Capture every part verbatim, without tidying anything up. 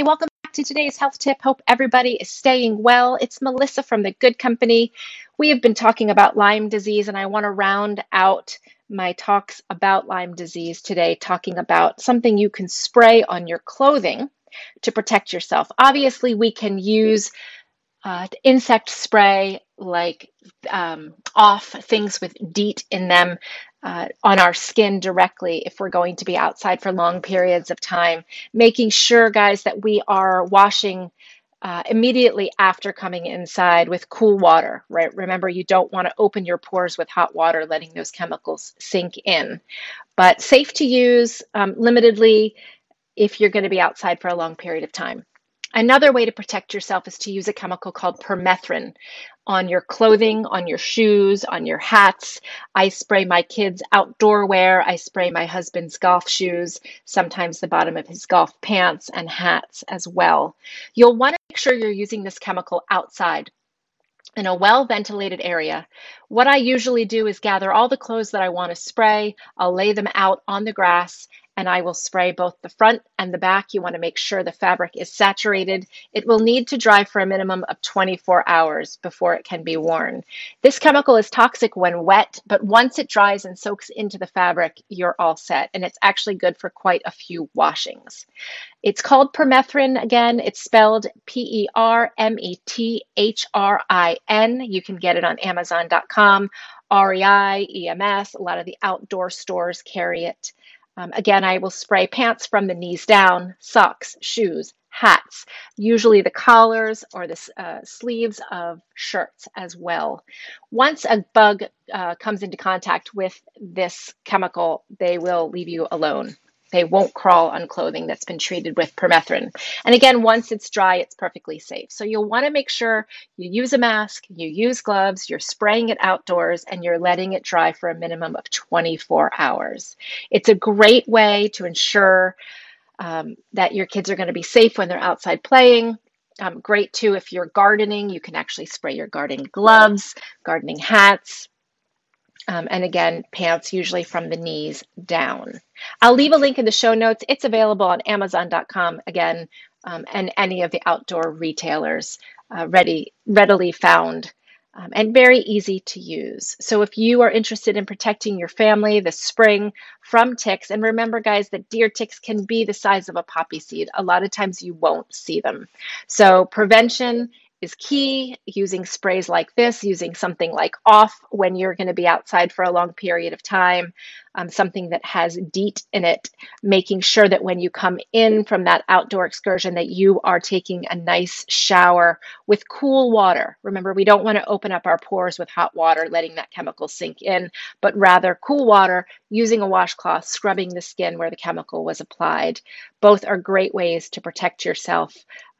Hey, welcome back to today's health tip. Hope everybody is staying well. It's Melissa from The Good Company. We have been talking about Lyme disease, and I want to round out my talks about Lyme disease today, talking about something you can spray on your clothing to protect yourself. Obviously, we can use uh, insect spray like um, off things with DEET in them uh, on our skin directly if we're going to be outside for long periods of time, making sure, guys, that we are washing Uh, immediately after coming inside with cool water, right? Remember, you don't want to open your pores with hot water, letting those chemicals sink in. But safe to use, um, limitedly, if you're going to be outside for a long period of time. Another way to protect yourself is to use a chemical called permethrin on your clothing, on your shoes, on your hats. I spray my kids' outdoor wear. I spray my husband's golf shoes, sometimes the bottom of his golf pants and hats as well. You'll want to make sure you're using this chemical outside in a well-ventilated area. What I usually do is gather all the clothes that I want to spray. I'll lay them out on the grass, and I will spray both the front and the back. You want to make sure the fabric is saturated. It will need to dry for a minimum of twenty-four hours before it can be worn. This chemical is toxic when wet, but once it dries and soaks into the fabric, you're all set. And it's actually good for quite a few washings. It's called permethrin. Again, it's spelled P E R M E T H R I N. You can get it on Amazon dot com, R E I, E M S. A lot of the outdoor stores carry it. Um, again, I will spray pants from the knees down, socks, shoes, hats, usually the collars or the uh, sleeves of shirts as well. Once a bug uh, comes into contact with this chemical, they will leave you alone. They won't crawl on clothing that's been treated with permethrin. And again, once it's dry, it's perfectly safe. So you'll want to make sure you use a mask, you use gloves, you're spraying it outdoors, and you're letting it dry for a minimum of twenty-four hours. It's a great way to ensure um, that your kids are going to be safe when they're outside playing. Um, great, too, if you're gardening. You can actually spray your gardening gloves, gardening hats, Um, and again, pants usually from the knees down. I'll leave a link in the show notes. It's available on Amazon dot com again, um, and any of the outdoor retailers, uh, ready, readily found um, and very easy to use. So if you are interested in protecting your family this spring from ticks, and remember, guys, that deer ticks can be the size of a poppy seed. A lot of times you won't see them. So prevention is key, using sprays like this, using something like off when you're going to be outside for a long period of time, um, something that has DEET in it, making sure that when you come in from that outdoor excursion that you are taking a nice shower with cool water. Remember, we don't want to open up our pores with hot water, letting that chemical sink in, but rather cool water, using a washcloth, scrubbing the skin where the chemical was applied. Both are great ways to protect yourself.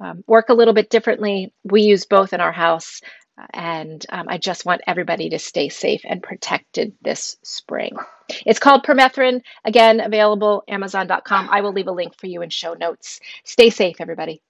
Um, work a little bit differently. We use both in our house, and um, I just want everybody to stay safe and protected this spring. It's called permethrin. Again, available Amazon dot com. I will leave a link for you in show notes. Stay safe, everybody.